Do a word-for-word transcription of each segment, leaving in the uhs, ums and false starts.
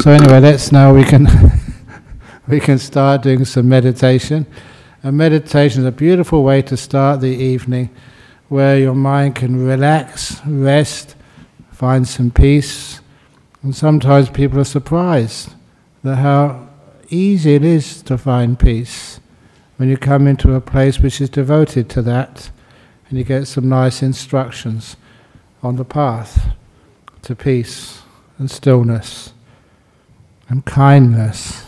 So anyway, let's now we can we can start doing some meditation. And meditation is a beautiful way to start the evening, where your mind can relax, rest, find some peace. And sometimes people are surprised at how easy it is to find peace when you come into a place which is devoted to that, and you get some nice instructions on the path to peace and stillness and kindness.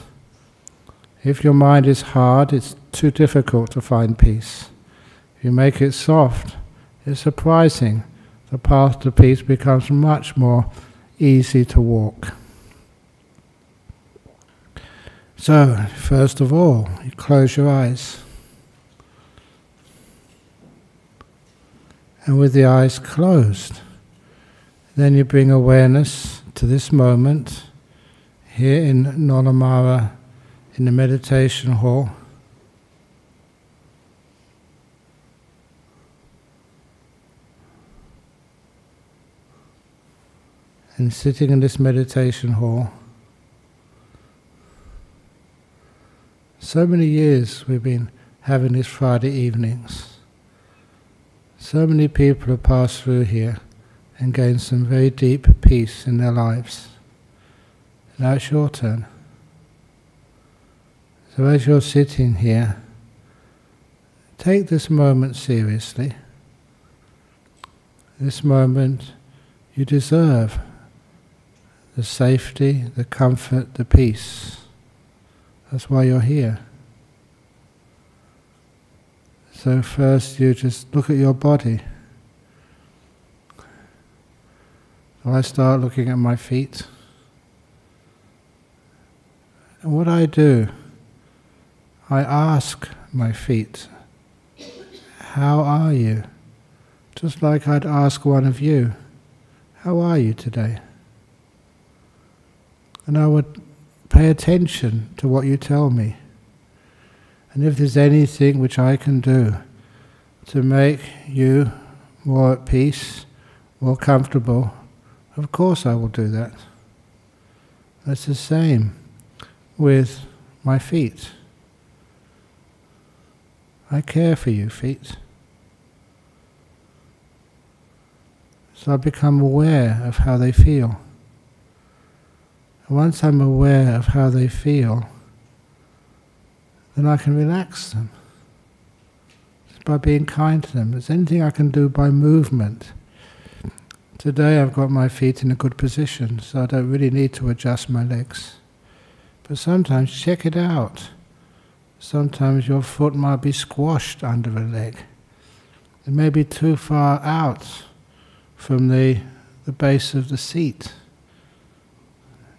If your mind is hard, it's too difficult to find peace. If you make it soft, it's surprising. The path to peace becomes much more easy to walk. So, first of all, you close your eyes. And with the eyes closed, then you bring awareness to this moment here in Nonamara, in the meditation hall. And sitting in this meditation hall, so many years we've been having these Friday evenings. So many people have passed through here and gained some very deep peace in their lives. Now it's your turn. So as you're sitting here, take this moment seriously. This moment, you deserve the safety, the comfort, the peace. That's why you're here. So first you just look at your body. So I start looking at my feet. And what I do, I ask my feet, how are you? Just like I'd ask one of you, how are you today? And I would pay attention to what you tell me. And if there's anything which I can do to make you more at peace, more comfortable, of course I will do that. That's the same with my feet. I care for you, feet. So I become aware of how they feel. And once I'm aware of how they feel, then I can relax them. It's by being kind to them. It's anything I can do by movement. Today I've got my feet in a good position, so I don't really need to adjust my legs. But sometimes check it out. Sometimes your foot might be squashed under a leg. It may be too far out from the, the base of the seat.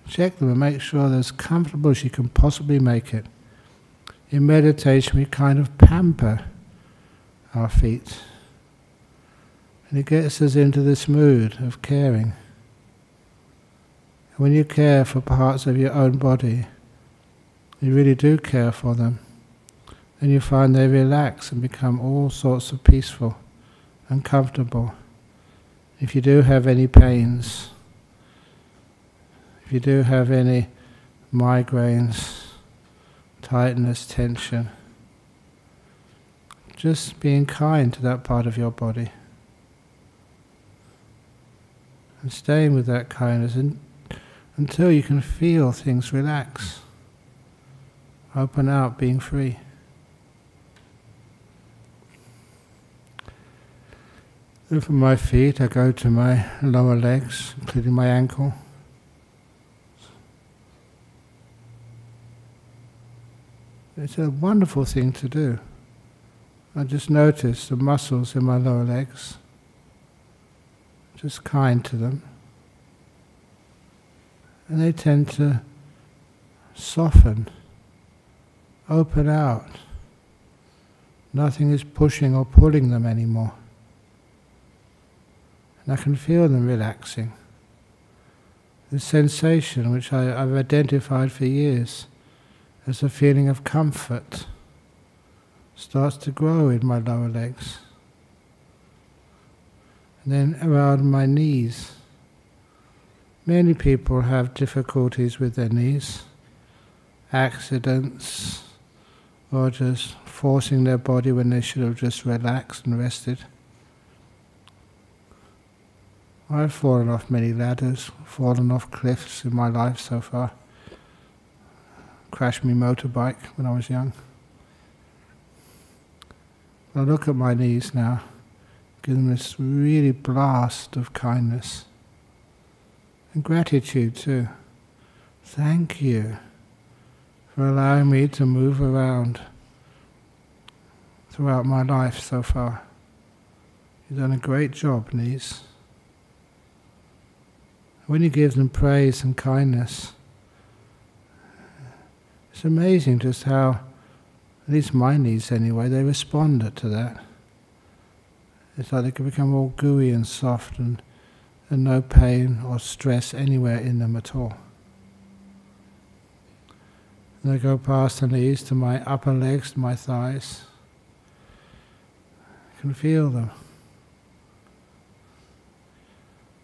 Check them and make sure they're as comfortable as you can possibly make it. In meditation, we kind of pamper our feet. And it gets us into this mood of caring. And when you care for parts of your own body, you really do care for them. And you find they relax and become all sorts of peaceful and comfortable. If you do have any pains, if you do have any migraines, tightness, tension. Just being kind to that part of your body. And staying with that kindness in, until you can feel things relax. Open out, being free. And from my feet I go to my lower legs, including my ankle. It's a wonderful thing to do. I just notice the muscles in my lower legs. Just kind to them. And they tend to soften, open out. Nothing is pushing or pulling them anymore. And I can feel them relaxing. The sensation which I, I've identified for years as a feeling of comfort starts to grow in my lower legs. And then around my knees. Many people have difficulties with their knees, accidents, or just forcing their body when they should have just relaxed and rested. I've fallen off many ladders, fallen off cliffs in my life so far. Crashed my motorbike when I was young. When I look at my knees now, give them this really blast of kindness. And gratitude too. Thank you for allowing me to move around throughout my life so far. You've done a great job, knees. When you give them praise and kindness, it's amazing just how, at least my knees anyway, they responded to that. It's like they can become all gooey and soft and and no pain or stress anywhere in them at all. And I go past the knees to my upper legs, to my thighs. I can feel them.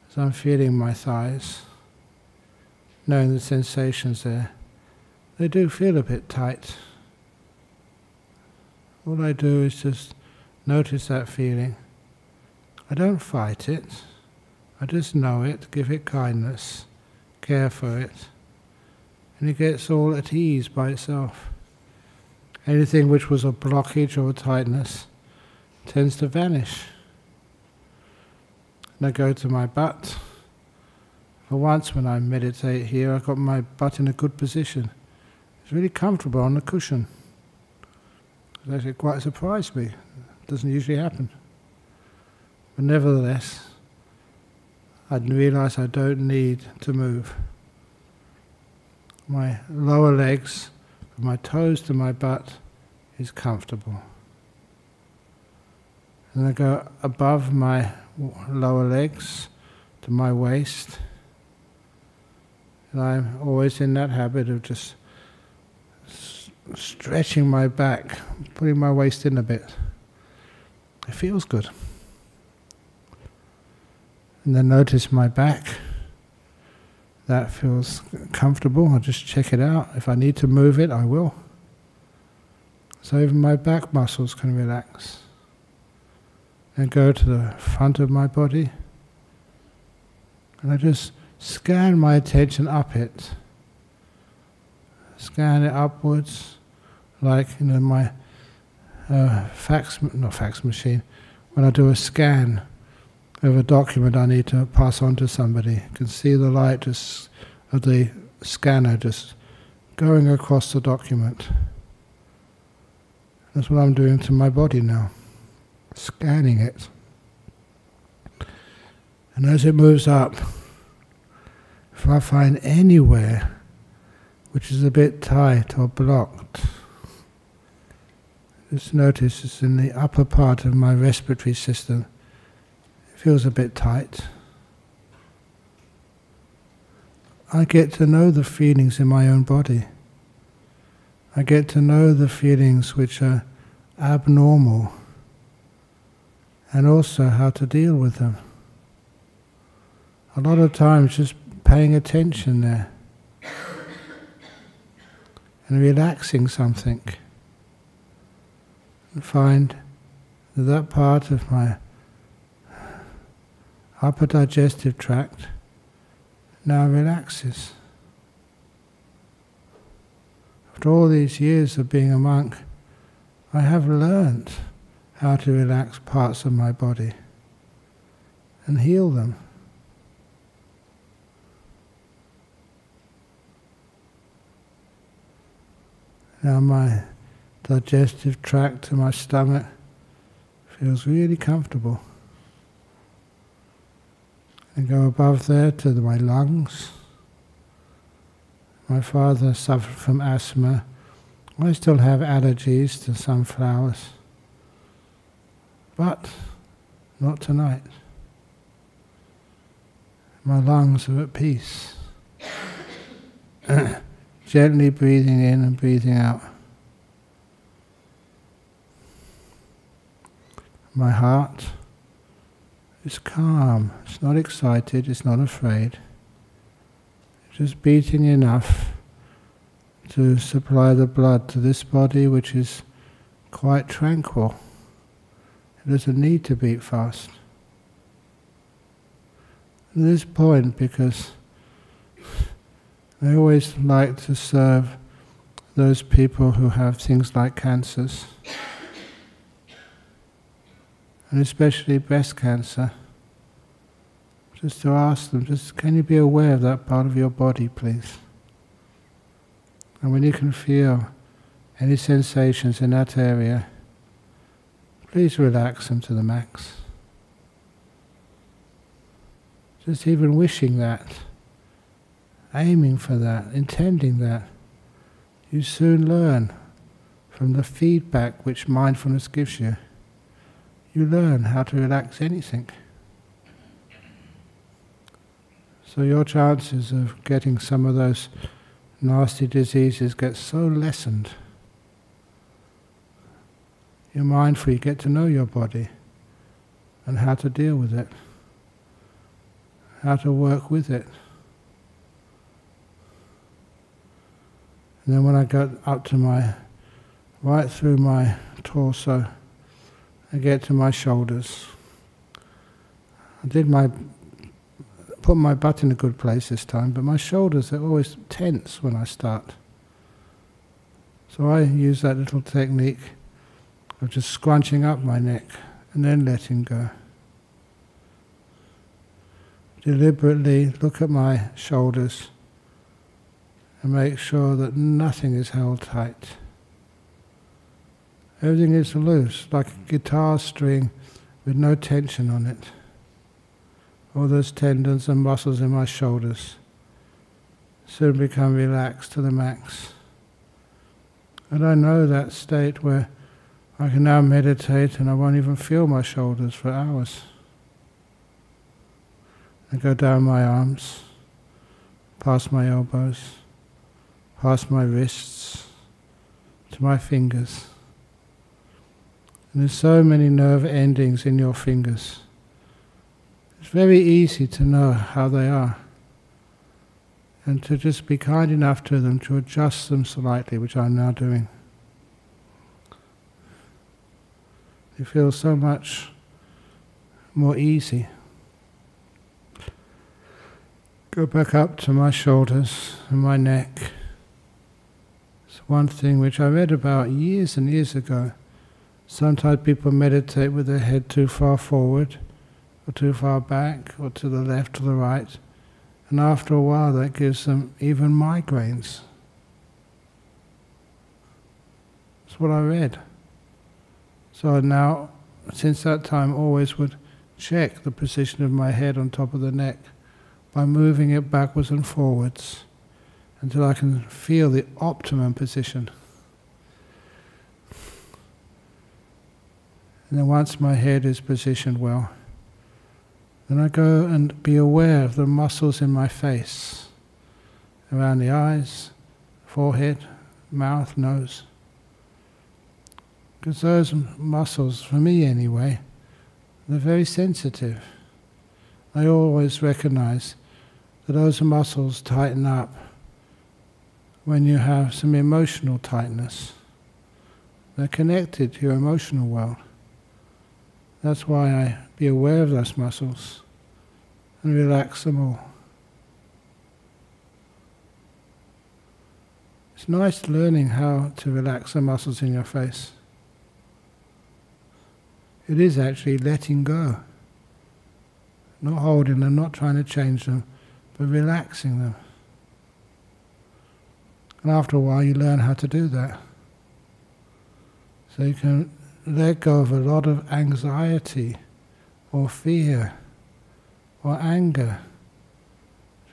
As I'm feeling my thighs, knowing the sensations there, they do feel a bit tight. All I do is just notice that feeling. I don't fight it. I just know it, give it kindness, care for it, and it gets all at ease by itself. Anything which was a blockage or a tightness tends to vanish. And I go to my butt. For once when I meditate here, I've got my butt in a good position. It's really comfortable on the cushion. It actually quite surprised me. It doesn't usually happen. But nevertheless, I realize I don't need to move. My lower legs, from my toes to my butt, is comfortable. And I go above my lower legs to my waist. And I'm always in that habit of just stretching my back, putting my waist in a bit. It feels good. And then notice my back. That feels comfortable. I'll just check it out. If I need to move it, I will. So even my back muscles can relax. And go to the front of my body. And I just scan my attention up it. Scan it upwards, like in you know, my uh, fax, not fax machine, when I do a scan of a document I need to pass on to somebody. You can see the light just of the scanner just going across the document. That's what I'm doing to my body now, scanning it. And as it moves up, if I find anywhere which is a bit tight or blocked, just notice it's in the upper part of my respiratory system. Feels a bit tight. I get to know the feelings in my own body. I get to know the feelings which are abnormal and also how to deal with them. A lot of times just paying attention there and relaxing something and find that, that part of my upper digestive tract now relaxes. After all these years of being a monk, I have learned how to relax parts of my body and heal them. Now my digestive tract to my stomach feels really comfortable. And go above there to the, my lungs. My father suffered from asthma. I still have allergies to some flowers. But not tonight. My lungs are at peace. Gently breathing in and breathing out. My heart. It's calm, it's not excited, it's not afraid, just beating enough to supply the blood to this body, which is quite tranquil. It doesn't need to beat fast. At this point, because I always like to serve those people who have things like cancers, and especially breast cancer, just to ask them, just can you be aware of that part of your body, please? And when you can feel any sensations in that area, please relax them to the max. Just even wishing that, aiming for that, intending that, you soon learn from the feedback which mindfulness gives you. You learn how to relax anything. So your chances of getting some of those nasty diseases get so lessened. You're mindful, you get to know your body and how to deal with it, how to work with it. And then when I go up to my, right through my torso, I get to my shoulders. I did my, put my butt in a good place this time, but my shoulders are always tense when I start. So I use that little technique of just scrunching up my neck and then letting go. Deliberately look at my shoulders and make sure that nothing is held tight. Everything is loose, like a guitar string with no tension on it. All those tendons and muscles in my shoulders soon become relaxed to the max. And I know that state where I can now meditate and I won't even feel my shoulders for hours. I go down my arms, past my elbows, past my wrists, to my fingers. And there's so many nerve endings in your fingers. It's very easy to know how they are, and to just be kind enough to them to adjust them slightly, which I'm now doing. It feels so much more easy. Go back up to my shoulders and my neck. One thing which I read about years and years ago, sometimes people meditate with their head too far forward, or too far back, or to the left or the right, and after a while that gives them even migraines. That's what I read. So I now, since that time, always would check the position of my head on top of the neck by moving it backwards and forwards, until I can feel the optimum position. And then once my head is positioned well, then I go and be aware of the muscles in my face, around the eyes, forehead, mouth, nose. Because those muscles, for me anyway, they're very sensitive. I always recognize that those muscles tighten up when you have some emotional tightness. They're connected to your emotional world. That's why I be aware of those muscles and relax them all. It's nice learning how to relax the muscles in your face. It is actually letting go, not holding them, not trying to change them, but relaxing them. And after a while you learn how to do that. So you can let go of a lot of anxiety or fear or anger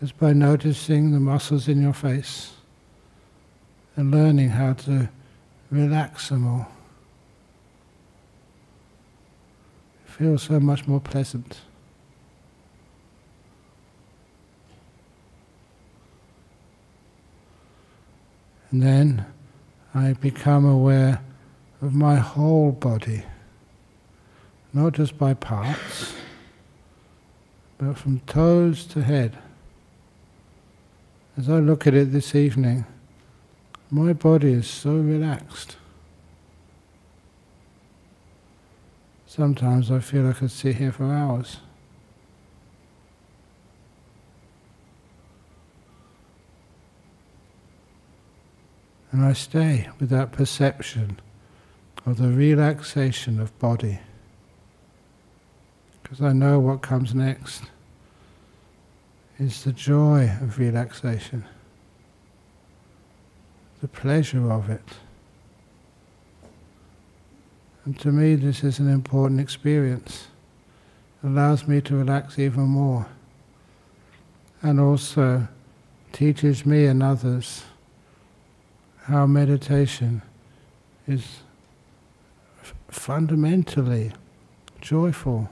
just by noticing the muscles in your face and learning how to relax them all. It feels so much more pleasant. And then I become aware of my whole body, not just by parts, but from toes to head. as I look at it this evening, my body is so relaxed. Sometimes I feel I could sit here for hours. And I stay with that perception of the relaxation of body, because I know what comes next is the joy of relaxation, the pleasure of it. And to me this is an important experience. It allows me to relax even more, and also teaches me and others how meditation is f- fundamentally joyful.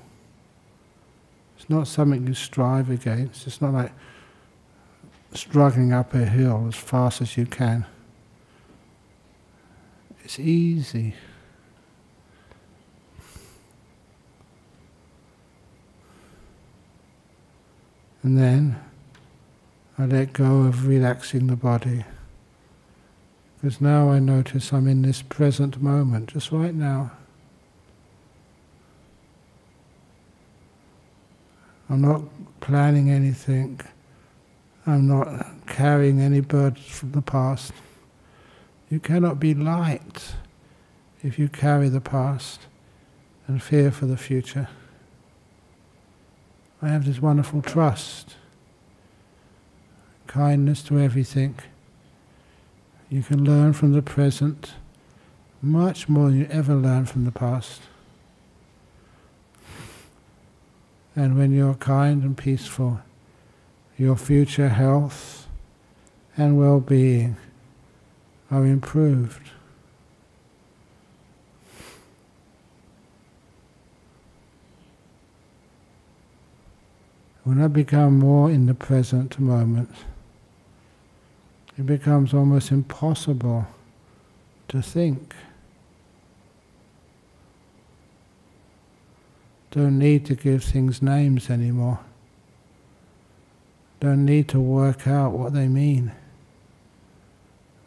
It's not something you strive against. It's not like struggling up a hill as fast as you can. It's easy. And then I let go of relaxing the body. Because now I notice I'm in this present moment, just right now. I'm not planning anything. I'm not carrying any burdens from the past. You cannot be light if you carry the past and fear for the future. I have this wonderful trust, kindness to everything. You can learn from the present much more than you ever learned from the past. And when you're kind and peaceful, your future health and well-being are improved. When I become more in the present moment, it becomes almost impossible to think. Don't need to give things names anymore. Don't need to work out what they mean.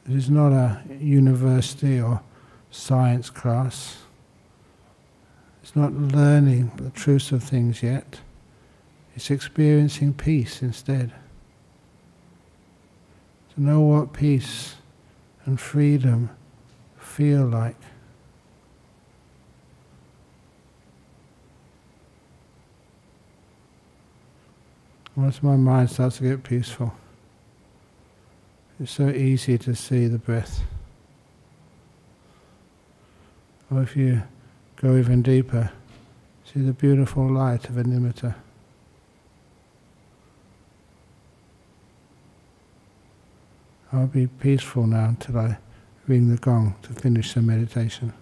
It is not a university or science class. It's not learning the truth of things yet. It's experiencing peace instead. To know what peace and freedom feel like. Once my mind starts to get peaceful, it's so easy to see the breath. Or if you go even deeper, see the beautiful light of an emitter. I'll be peaceful now until I ring the gong to finish the meditation.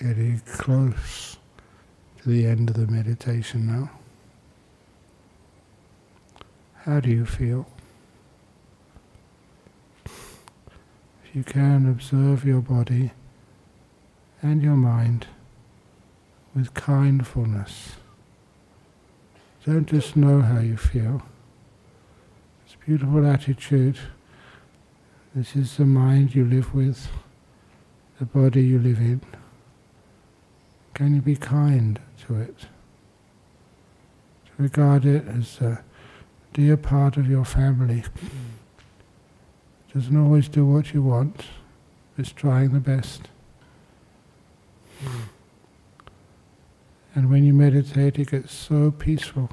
Getting close to the end of the meditation now. How do you feel? If you can, observe your body and your mind with kindfulness. Don't just know how you feel. It's a beautiful attitude. This is the mind you live with, the body you live in. Can you be kind to it? To regard it as a dear part of your family. It doesn't always do what you want, it's trying the best. Mm. And when you meditate, it gets so peaceful,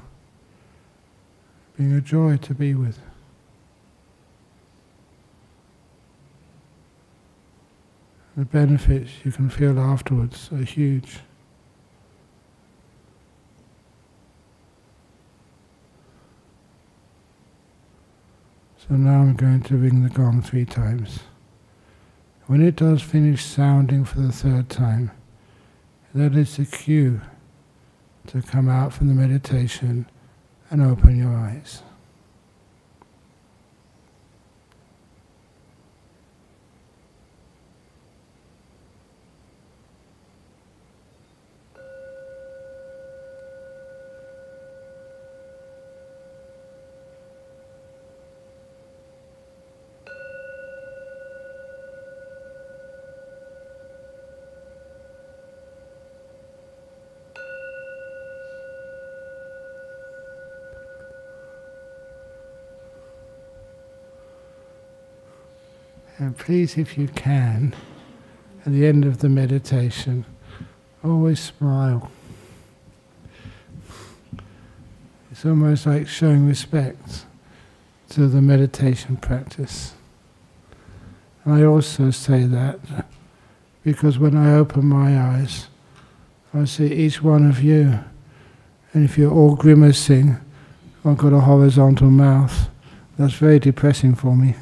being a joy to be with. The benefits you can feel afterwards are huge. So now I'm going to ring the gong three times. When it does finish sounding for the third time, that is the cue to come out from the meditation and open your eyes. And please, if you can, at the end of the meditation, always smile. It's almost like showing respect to the meditation practice. And I also say that because when I open my eyes, I see each one of you. And if you're all grimacing or got a horizontal mouth, that's very depressing for me.